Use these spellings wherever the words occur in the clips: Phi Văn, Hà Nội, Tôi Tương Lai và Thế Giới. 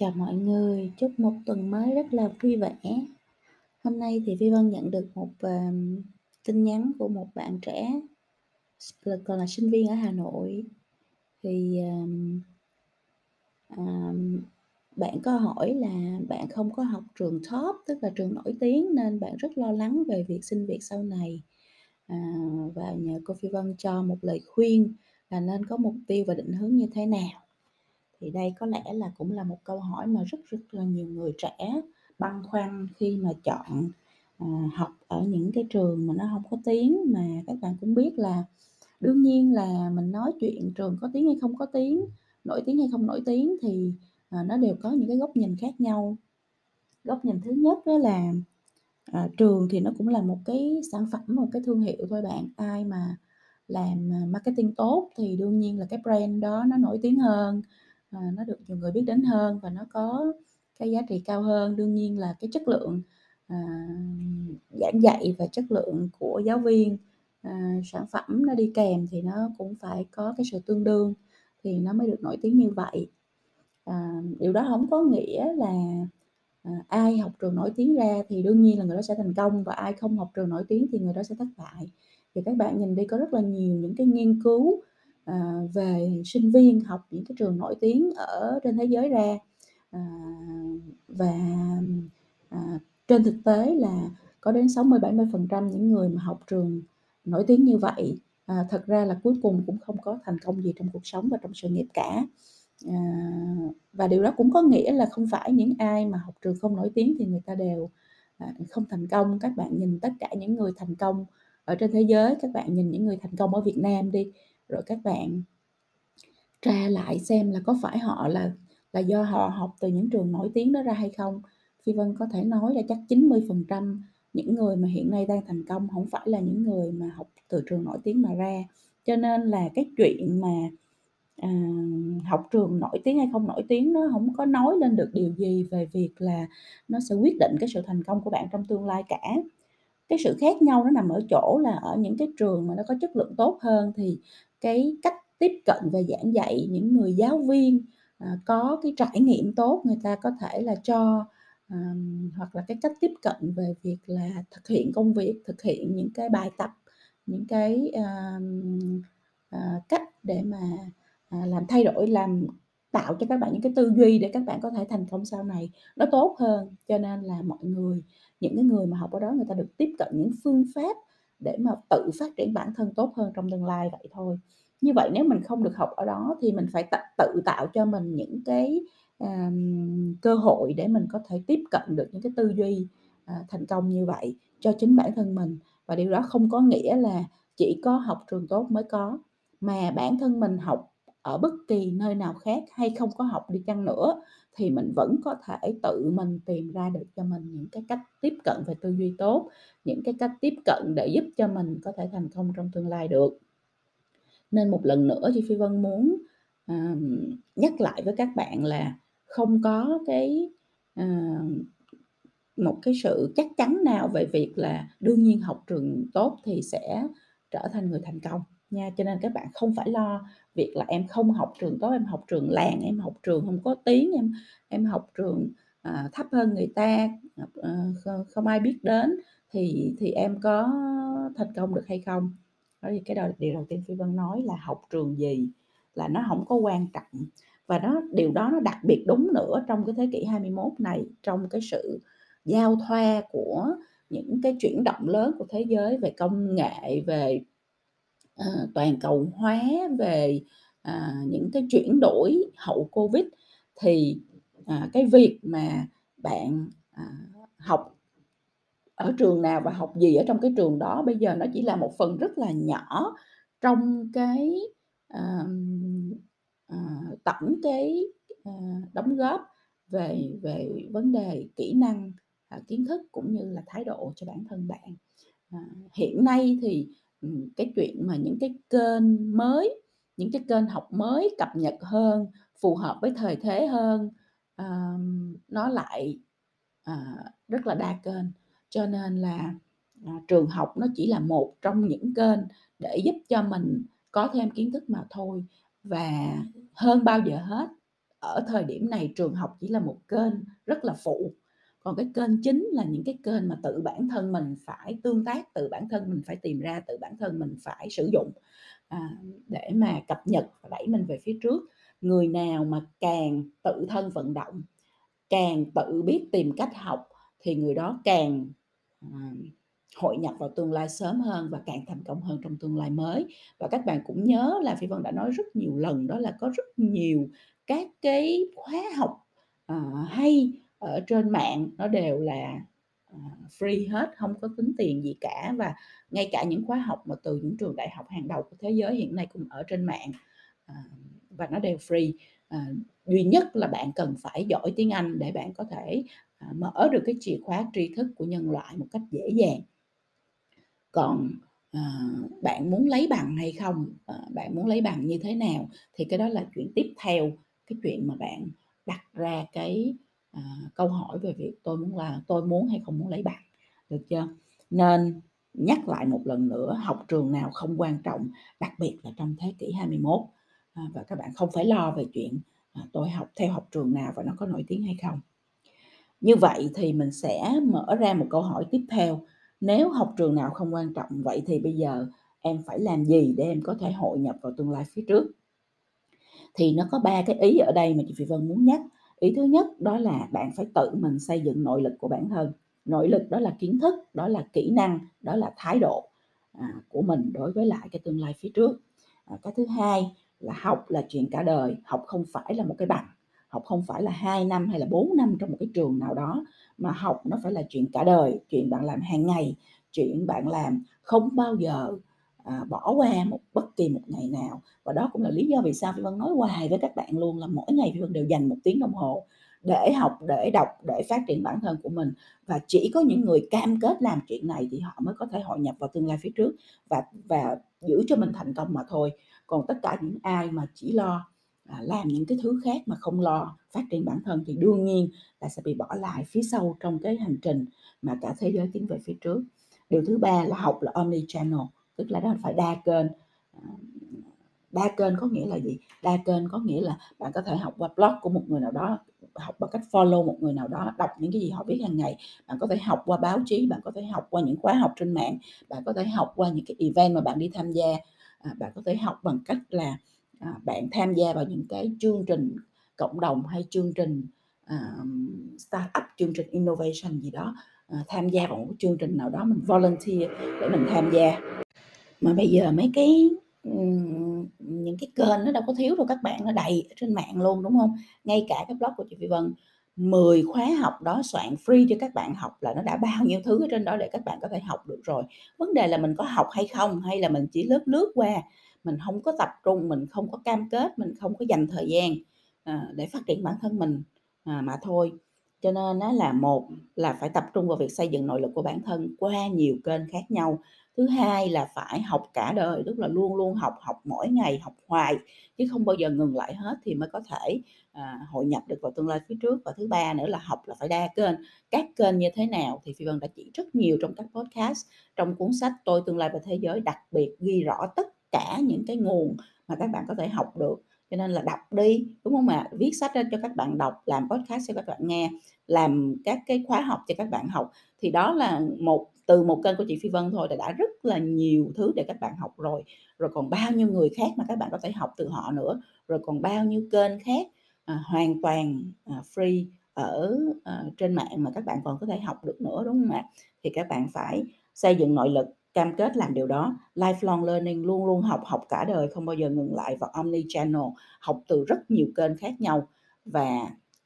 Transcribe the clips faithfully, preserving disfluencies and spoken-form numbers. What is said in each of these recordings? Chào mọi người, chúc một tuần mới rất là vui vẻ. Hôm nay thì Phi Văn nhận được một uh, tin nhắn của một bạn trẻ là, còn là sinh viên ở Hà Nội. Thì uh, uh, bạn có hỏi là bạn không có học trường top, tức là trường nổi tiếng, nên bạn rất lo lắng về việc xin việc sau này. Uh, và nhờ cô Phi Văn cho một lời khuyên là nên có mục tiêu và định hướng như thế nào. Thì đây có lẽ là cũng là một câu hỏi mà rất rất là nhiều người trẻ băn khoăn khi mà chọn uh, học ở những cái trường mà nó không có tiếng. Mà các bạn cũng biết là đương nhiên là mình nói chuyện trường có tiếng hay không có tiếng, nổi tiếng hay không nổi tiếng thì uh, nó đều có những cái góc nhìn khác nhau. Góc nhìn thứ nhất đó là uh, trường thì nó cũng là một cái sản phẩm, một cái thương hiệu thôi bạn. Ai mà làm marketing tốt thì đương nhiên là cái brand đó nó nổi tiếng hơn, À, nó được nhiều người biết đến hơn và nó có cái giá trị cao hơn. Đương nhiên là cái chất lượng à, giảng dạy và chất lượng của giáo viên, à, sản phẩm nó đi kèm thì nó cũng phải có cái sự tương đương thì nó mới được nổi tiếng như vậy. à, Điều đó không có nghĩa là à, ai học trường nổi tiếng ra thì đương nhiên là người đó sẽ thành công, và ai không học trường nổi tiếng thì người đó sẽ thất bại. Thì các bạn nhìn đi, có rất là nhiều những cái nghiên cứu À, về sinh viên học những cái trường nổi tiếng ở trên thế giới ra, à, và à, trên thực tế là có đến sáu mươi đến bảy mươi phần trăm những người mà học trường nổi tiếng như vậy à, thật ra là cuối cùng cũng không có thành công gì trong cuộc sống và trong sự nghiệp cả. à, Và điều đó cũng có nghĩa là không phải những ai mà học trường không nổi tiếng thì người ta đều à, không thành công. Các bạn nhìn tất cả những người thành công ở trên thế giới, các bạn nhìn những người thành công ở Việt Nam đi, rồi các bạn tra lại xem là có phải họ là là do họ học từ những trường nổi tiếng đó ra hay không. Phi Vân có thể nói là chắc chín mươi phần trăm những người mà hiện nay đang thành công không phải là những người mà học từ trường nổi tiếng mà ra. Cho nên là cái chuyện mà à, học trường nổi tiếng hay không nổi tiếng nó không có nói lên được điều gì về việc là nó sẽ quyết định cái sự thành công của bạn trong tương lai cả. Cái sự khác nhau nó nằm ở chỗ là ở những cái trường mà nó có chất lượng tốt hơn thì cái cách tiếp cận và giảng dạy, những người giáo viên à, có cái trải nghiệm tốt, người ta có thể là cho à, hoặc là cái cách tiếp cận về việc là thực hiện công việc, thực hiện những cái bài tập, những cái à, à, cách để mà à, làm thay đổi, làm tạo cho các bạn những cái tư duy để các bạn có thể thành công sau này nó tốt hơn. Cho nên là mọi người, những cái người mà học ở đó, người ta được tiếp cận những phương pháp để mà tự phát triển bản thân tốt hơn trong tương lai vậy thôi. Như vậy nếu mình không được học ở đó thì mình phải tự tạo cho mình những cái à, cơ hội để mình có thể tiếp cận được những cái tư duy à, thành công như vậy cho chính bản thân mình. Và điều đó không có nghĩa là chỉ có học trường tốt mới có, mà bản thân mình học ở bất kỳ nơi nào khác hay không có học đi chăng nữa thì mình vẫn có thể tự mình tìm ra được cho mình những cái cách tiếp cận về tư duy tốt, những cái cách tiếp cận để giúp cho mình có thể thành công trong tương lai được. Nên một lần nữa chị Phi Vân muốn uh, nhắc lại với các bạn là không có cái uh, một cái sự chắc chắn nào về việc là đương nhiên học trường tốt thì sẽ trở thành người thành công nha. Cho nên các bạn không phải lo việc là em không học trường tốt, em học trường làng, em học trường không có tiếng, em em học trường à, thấp hơn người ta, à, không ai biết đến thì thì em có thành công được hay không. Đó thì cái đầu, điều đầu tiên Phi Vân nói là học trường gì là nó không có quan trọng, và nó điều đó nó đặc biệt đúng nữa trong cái thế kỷ hai mươi mốt này, trong cái sự giao thoa của những cái chuyển động lớn của thế giới về công nghệ, về À, toàn cầu hóa, về à, những cái chuyển đổi hậu Covid, thì à, cái việc mà bạn à, học ở trường nào và học gì ở trong cái trường đó bây giờ nó chỉ là một phần rất là nhỏ trong cái à, à, tổng cái à, đóng góp về về vấn đề kỹ năng, à, kiến thức cũng như là thái độ cho bản thân bạn. À, hiện nay thì cái chuyện mà những cái kênh mới, những cái kênh học mới cập nhật hơn, phù hợp với thời thế hơn, uh, nó lại uh, rất là đa kênh. Cho nên là uh, trường học nó chỉ là một trong những kênh để giúp cho mình có thêm kiến thức mà thôi. Và hơn bao giờ hết, ở thời điểm này trường học chỉ là một kênh rất là phụ. Còn cái kênh chính là những cái kênh mà tự bản thân mình phải tương tác, tự bản thân mình phải tìm ra, tự bản thân mình phải sử dụng à, để mà cập nhật và đẩy mình về phía trước. Người nào mà càng tự thân vận động, càng tự biết tìm cách học thì người đó càng à, hội nhập vào tương lai sớm hơn và càng thành công hơn trong tương lai mới. Và các bạn cũng nhớ là Phi Văn đã nói rất nhiều lần, đó là có rất nhiều các cái khóa học à, hay ở trên mạng, nó đều là free hết, không có tính tiền gì cả. Và ngay cả những khóa học mà từ những trường đại học hàng đầu của thế giới hiện nay cũng ở trên mạng và nó đều free. Duy nhất là bạn cần phải giỏi tiếng Anh để bạn có thể mở được cái chìa khóa tri thức của nhân loại một cách dễ dàng. Còn bạn muốn lấy bằng hay không, bạn muốn lấy bằng như thế nào thì cái đó là chuyện tiếp theo, cái chuyện mà bạn đặt ra cái À, câu hỏi về việc tôi muốn là tôi muốn hay không muốn lấy bằng, được chưa? Nên nhắc lại một lần nữa, học trường nào không quan trọng, đặc biệt là trong thế kỷ hai mươi mốt. À, và các bạn không phải lo về chuyện à, tôi học theo học trường nào và nó có nổi tiếng hay không. Như vậy thì mình sẽ mở ra một câu hỏi tiếp theo. Nếu học trường nào không quan trọng, vậy thì bây giờ em phải làm gì để em có thể hội nhập vào tương lai phía trước? Thì nó có ba cái ý ở đây mà chị Phi Vân muốn nhắc. Ý thứ nhất đó là bạn phải tự mình xây dựng nội lực của bản thân. Nội lực đó là kiến thức, đó là kỹ năng, đó là thái độ à, của mình đối với lại cái tương lai phía trước. À, cái thứ hai là học là chuyện cả đời. Học không phải là một cái bằng, học không phải là hai năm hay là bốn năm trong một cái trường nào đó, mà học nó phải là chuyện cả đời, chuyện bạn làm hàng ngày, chuyện bạn làm không bao giờ à, bỏ qua một bất kỳ một ngày nào. Và đó cũng là lý do vì sao Phi Vân nói hoài với các bạn luôn là mỗi ngày Phi Vân đều dành một tiếng đồng hồ để học, để đọc, để phát triển bản thân của mình. Và chỉ có những người cam kết làm chuyện này thì họ mới có thể hội nhập vào tương lai phía trước và, và giữ cho mình thành công mà thôi. Còn tất cả những ai mà chỉ lo à, làm những cái thứ khác mà không lo phát triển bản thân thì đương nhiên là sẽ bị bỏ lại phía sau trong cái hành trình mà cả thế giới tiến về phía trước. Điều thứ ba là học là omnichannel, tức là nó phải đa kênh. Đa kênh có nghĩa là gì? Đa kênh có nghĩa là bạn có thể học qua blog của một người nào đó, học bằng cách follow một người nào đó, đọc những cái gì họ viết hàng ngày. Bạn có thể học qua báo chí, bạn có thể học qua những khóa học trên mạng, bạn có thể học qua những cái event mà bạn đi tham gia, bạn có thể học bằng cách là bạn tham gia vào những cái chương trình cộng đồng hay chương trình startup, chương trình innovation gì đó, tham gia vào một chương trình nào đó, mình volunteer để mình tham gia. Mà bây giờ mấy cái những cái kênh nó đâu có thiếu đâu các bạn, nó đầy ở trên mạng luôn, đúng không? Ngay cả cái blog của chị Phi Vân, mười khóa học đó soạn free cho các bạn học là nó đã bao nhiêu thứ ở trên đó để các bạn có thể học được rồi. Vấn đề là mình có học hay không, hay là mình chỉ lướt lướt qua, mình không có tập trung, mình không có cam kết, mình không có dành thời gian để phát triển bản thân mình mà thôi. Cho nên nó là một là phải tập trung vào việc xây dựng nội lực của bản thân qua nhiều kênh khác nhau. Thứ hai là phải học cả đời, tức là luôn luôn học, học mỗi ngày, học hoài, chứ không bao giờ ngừng lại hết thì mới có thể à, hội nhập được vào tương lai phía trước. Và thứ ba nữa là học là phải đa kênh. Các kênh như thế nào thì Phi Vân đã chỉ rất nhiều trong các podcast, trong cuốn sách Tôi Tương Lai và Thế Giới, đặc biệt ghi rõ tất cả những cái nguồn mà các bạn có thể học được. Cho nên là đọc đi, đúng không ạ? Viết sách ra cho các bạn đọc, làm podcast cho các bạn nghe, làm các cái khóa học cho các bạn học. Thì đó là một từ một kênh của chị Phi Vân thôi đã, đã rất là nhiều thứ để các bạn học rồi. Rồi còn bao nhiêu người khác mà các bạn có thể học từ họ nữa. Rồi còn bao nhiêu kênh khác à, hoàn toàn à, free ở à, trên mạng mà các bạn còn có thể học được nữa, đúng không ạ? Thì các bạn phải xây dựng nội lực, cam kết làm điều đó. Lifelong learning, luôn luôn học, học cả đời, không bao giờ ngừng lại, và omnichannel, học từ rất nhiều kênh khác nhau và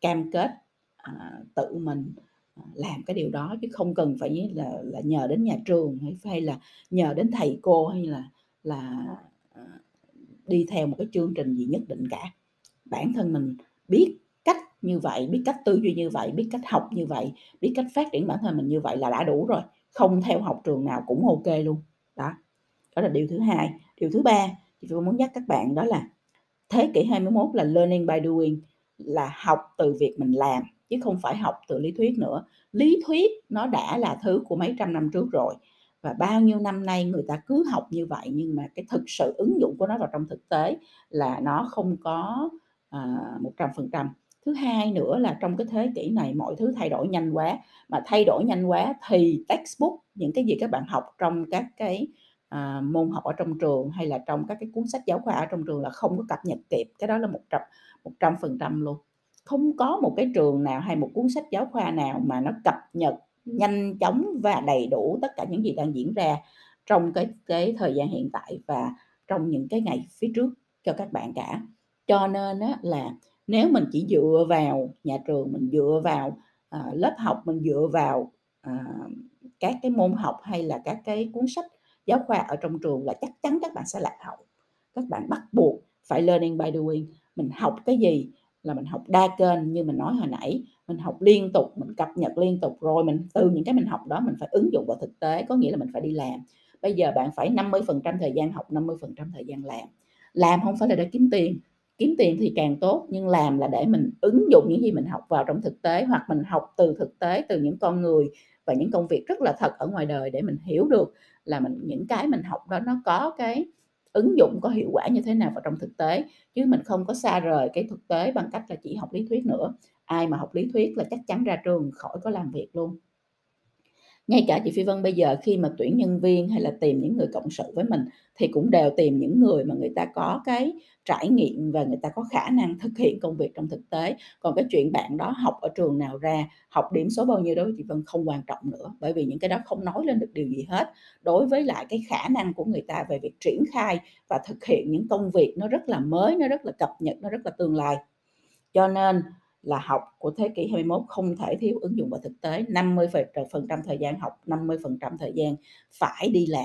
cam kết à, tự mình làm cái điều đó, chứ không cần phải là, là nhờ đến nhà trường hay, hay là nhờ đến thầy cô hay là, là đi theo một cái chương trình gì nhất định cả. Bản thân mình biết cách như vậy, biết cách tư duy như vậy, biết cách học như vậy, biết cách phát triển bản thân mình như vậy là đã đủ rồi. Không theo học trường nào cũng ok luôn. Đó, đó là điều thứ hai. Điều thứ ba thì tôi muốn nhắc các bạn đó là thế kỷ hai mươi mốt là learning by doing, là học từ việc mình làm, chứ không phải học từ lý thuyết nữa. Lý thuyết nó đã là thứ của mấy trăm năm trước rồi. Và bao nhiêu năm nay người ta cứ học như vậy, nhưng mà cái thực sự ứng dụng của nó vào trong thực tế là nó không có một trăm phần trăm. Thứ hai nữa là trong cái thế kỷ này mọi thứ thay đổi nhanh quá, mà thay đổi nhanh quá thì textbook, những cái gì các bạn học trong các cái à, môn học ở trong trường hay là trong các cái cuốn sách giáo khoa ở trong trường là không có cập nhật kịp. Cái đó là một trăm phần trăm luôn. Không có một cái trường nào hay một cuốn sách giáo khoa nào mà nó cập nhật nhanh chóng và đầy đủ tất cả những gì đang diễn ra trong cái, cái thời gian hiện tại và trong những cái ngày phía trước cho các bạn cả. Cho nên á, là nếu mình chỉ dựa vào nhà trường, mình dựa vào à, lớp học, mình dựa vào à, các cái môn học hay là các cái cuốn sách giáo khoa ở trong trường là chắc chắn các bạn sẽ lạc hậu. Các bạn bắt buộc phải learning by doing. Mình học cái gì là mình học đa kênh như mình nói hồi nãy, mình học liên tục, mình cập nhật liên tục, rồi mình từ những cái mình học đó mình phải ứng dụng vào thực tế, có nghĩa là mình phải đi làm. Bây giờ bạn phải năm mươi phần trăm thời gian học, năm mươi phần trăm thời gian làm. Làm không phải là để kiếm tiền, kiếm tiền thì càng tốt, nhưng làm là để mình ứng dụng những gì mình học vào trong thực tế, hoặc mình học từ thực tế, từ những con người và những công việc rất là thật ở ngoài đời để mình hiểu được là mình những cái mình học đó nó có cái ứng dụng, có hiệu quả như thế nào vào trong thực tế. Chứ mình không có xa rời cái thực tế bằng cách là chỉ học lý thuyết nữa. Ai mà học lý thuyết là chắc chắn ra trường khỏi có làm việc luôn. Ngay cả chị Phi Vân bây giờ khi mà tuyển nhân viên hay là tìm những người cộng sự với mình thì cũng đều tìm những người mà người ta có cái trải nghiệm và người ta có khả năng thực hiện công việc trong thực tế. Còn cái chuyện bạn đó học ở trường nào ra, học điểm số bao nhiêu đó chị Vân không quan trọng nữa, bởi vì những cái đó không nói lên được điều gì hết đối với lại cái khả năng của người ta về việc triển khai và thực hiện những công việc nó rất là mới, nó rất là cập nhật, nó rất là tương lai. Cho nên là học của thế kỷ hai mươi mốt không thể thiếu ứng dụng vào thực tế. Năm mươi phần trăm thời gian học, năm mươi phần trăm thời gian phải đi làm.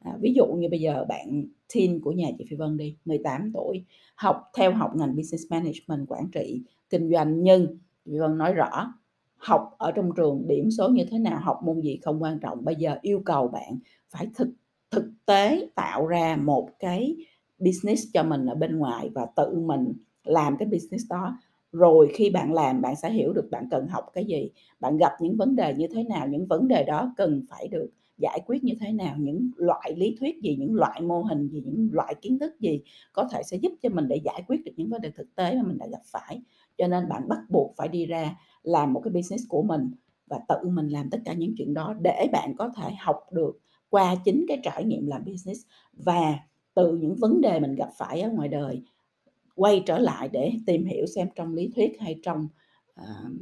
À, ví dụ như bây giờ bạn teen của nhà chị Phi Vân đi, mười tám tuổi, học theo học ngành Business Management, quản trị, kinh doanh, nhưng Phi Vân nói rõ, học ở trong trường điểm số như thế nào, học môn gì không quan trọng. Bây giờ yêu cầu bạn phải thực, thực tế tạo ra một cái business cho mình ở bên ngoài và tự mình làm cái business đó. Rồi khi bạn làm, bạn sẽ hiểu được bạn cần học cái gì, bạn gặp những vấn đề như thế nào, những vấn đề đó cần phải được giải quyết như thế nào, những loại lý thuyết gì, những loại mô hình gì, những loại kiến thức gì có thể sẽ giúp cho mình để giải quyết được những vấn đề thực tế mà mình đã gặp phải. Cho nên bạn bắt buộc phải đi ra làm một cái business của mình và tự mình làm tất cả những chuyện đó để bạn có thể học được qua chính cái trải nghiệm làm business và từ những vấn đề mình gặp phải ở ngoài đời quay trở lại để tìm hiểu xem trong lý thuyết hay trong uh,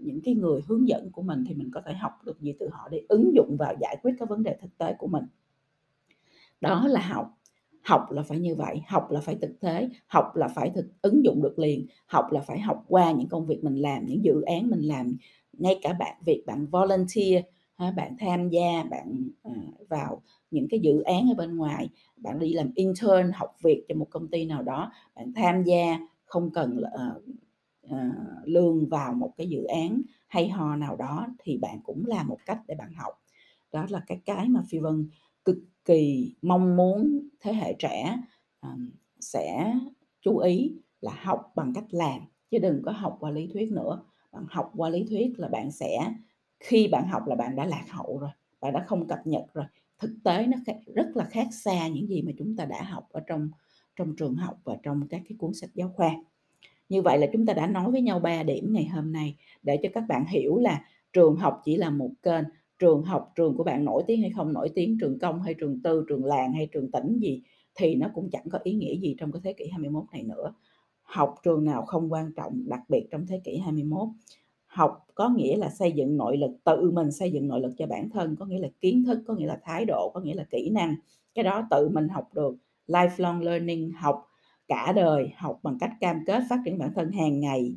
những cái người hướng dẫn của mình thì mình có thể học được gì từ họ để ứng dụng vào giải quyết các vấn đề thực tế của mình. Đó là học. Học là phải như vậy, học là phải thực tế, học là phải thực, ứng dụng được liền, học là phải học qua những công việc mình làm, những dự án mình làm, ngay cả bạn việc bạn volunteer, bạn tham gia, bạn uh, vào những cái dự án ở bên ngoài, bạn đi làm intern, học việc cho một công ty nào đó, bạn tham gia không cần uh, uh, lương vào một cái dự án hay hò nào đó thì bạn cũng là một cách để bạn học. Đó là cái cái mà Phi Vân cực kỳ mong muốn thế hệ trẻ uh, sẽ chú ý là học bằng cách làm, chứ đừng có học qua lý thuyết nữa. Bạn học qua lý thuyết là bạn sẽ, khi bạn học là bạn đã lạc hậu rồi, bạn đã không cập nhật rồi. Thực tế nó rất là khác xa những gì mà chúng ta đã học ở trong, trong trường học và trong các cái cuốn sách giáo khoa. Như vậy là chúng ta đã nói với nhau ba điểm ngày hôm nay để cho các bạn hiểu là trường học chỉ là một kênh. Trường học, trường của bạn nổi tiếng hay không nổi tiếng, trường công hay trường tư, trường làng hay trường tỉnh gì thì nó cũng chẳng có ý nghĩa gì trong cái thế kỷ hai mươi mốt này nữa. Học trường nào không quan trọng, đặc biệt trong thế kỷ hai mươi mốt. Học có nghĩa là xây dựng nội lực, tự mình xây dựng nội lực cho bản thân, có nghĩa là kiến thức, có nghĩa là thái độ, có nghĩa là kỹ năng. Cái đó tự mình học được, lifelong learning, học cả đời, học bằng cách cam kết phát triển bản thân hàng ngày,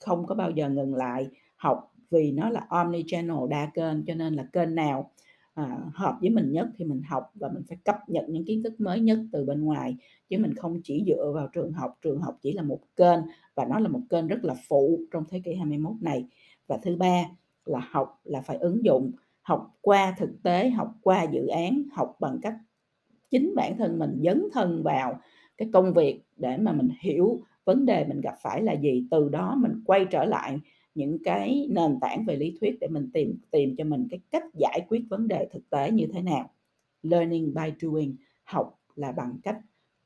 không có bao giờ ngừng lại, học vì nó là omnichannel, đa kênh, cho nên là kênh nào à, hợp với mình nhất thì mình học và mình phải cập nhật những kiến thức mới nhất từ bên ngoài, chứ mình không chỉ dựa vào trường học. Trường học chỉ là một kênh và nó là một kênh rất là phụ trong thế kỷ hai mươi mốt này. Và thứ ba là học là phải ứng dụng, học qua thực tế, học qua dự án, học bằng cách chính bản thân mình dấn thân vào cái công việc để mà mình hiểu vấn đề mình gặp phải là gì, từ đó mình quay trở lại những cái nền tảng về lý thuyết để mình tìm tìm cho mình cái cách giải quyết vấn đề thực tế như thế nào. Learning by doing, học là bằng cách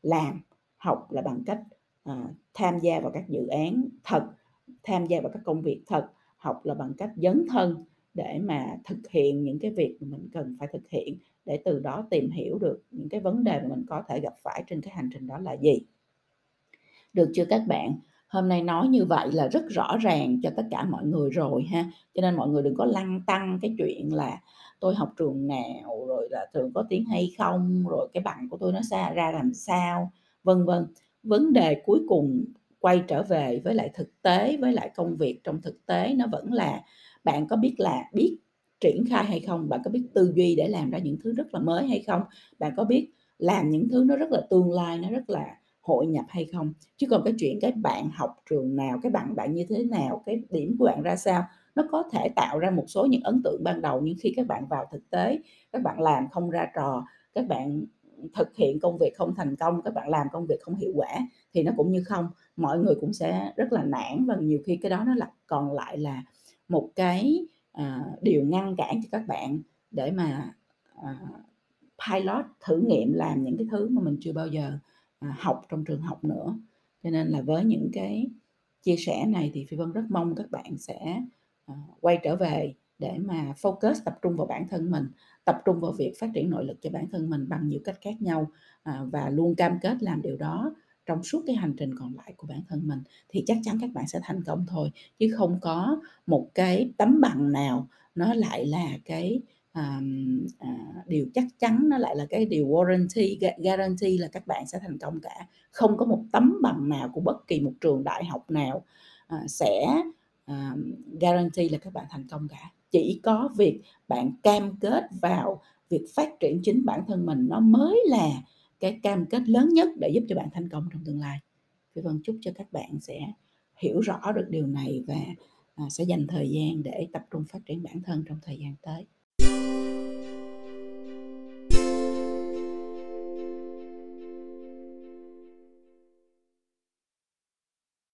làm, học là bằng cách à, tham gia vào các dự án thật, tham gia vào các công việc thật, học là bằng cách dấn thân để mà thực hiện những cái việc mình cần phải thực hiện, để từ đó tìm hiểu được những cái vấn đề mà mình có thể gặp phải trên cái hành trình đó là gì. Được chưa các bạn? Hôm nay nói như vậy là rất rõ ràng cho tất cả mọi người rồi ha. Cho nên mọi người đừng có lăn tăn cái chuyện là tôi học trường nào, rồi là trường có tiếng hay không, rồi cái bằng của tôi nó xa ra làm sao, vân vân. Vấn đề cuối cùng quay trở về với lại thực tế, với lại công việc trong thực tế, nó vẫn là bạn có biết là biết triển khai hay không, bạn có biết tư duy để làm ra những thứ rất là mới hay không, bạn có biết làm những thứ nó rất là tương lai, nó rất là hội nhập hay không. Chứ còn cái chuyện cái bạn học trường nào, cái bằng bạn như thế nào, cái điểm của bạn ra sao, nó có thể tạo ra một số những ấn tượng ban đầu, nhưng khi các bạn vào thực tế, các bạn làm không ra trò, các bạn thực hiện công việc không thành công, các bạn làm công việc không hiệu quả, thì nó cũng như không. Mọi người cũng sẽ rất là nản, và nhiều khi cái đó nó là còn lại là một cái à, điều ngăn cản cho các bạn để mà à, pilot thử nghiệm làm những cái thứ mà mình chưa bao giờ à, học trong trường học nữa. Cho nên là với những cái chia sẻ này thì Phi Vân rất mong các bạn sẽ à, quay trở về để mà focus, tập trung vào bản thân mình, tập trung vào việc phát triển nội lực cho bản thân mình bằng nhiều cách khác nhau, à, và luôn cam kết làm điều đó trong suốt cái hành trình còn lại của bản thân mình, thì chắc chắn các bạn sẽ thành công thôi. Chứ không có một cái tấm bằng nào nó lại là cái um, uh, điều chắc chắn, nó lại là cái điều warranty, guarantee là các bạn sẽ thành công cả. Không có một tấm bằng nào của bất kỳ một trường đại học nào uh, sẽ uh, guarantee là các bạn thành công cả. Chỉ có việc bạn cam kết vào việc phát triển chính bản thân mình, nó mới là cái cam kết lớn nhất để giúp cho bạn thành công trong tương lai. Phi Vân chúc cho các bạn sẽ hiểu rõ được điều này và sẽ dành thời gian để tập trung phát triển bản thân trong thời gian tới.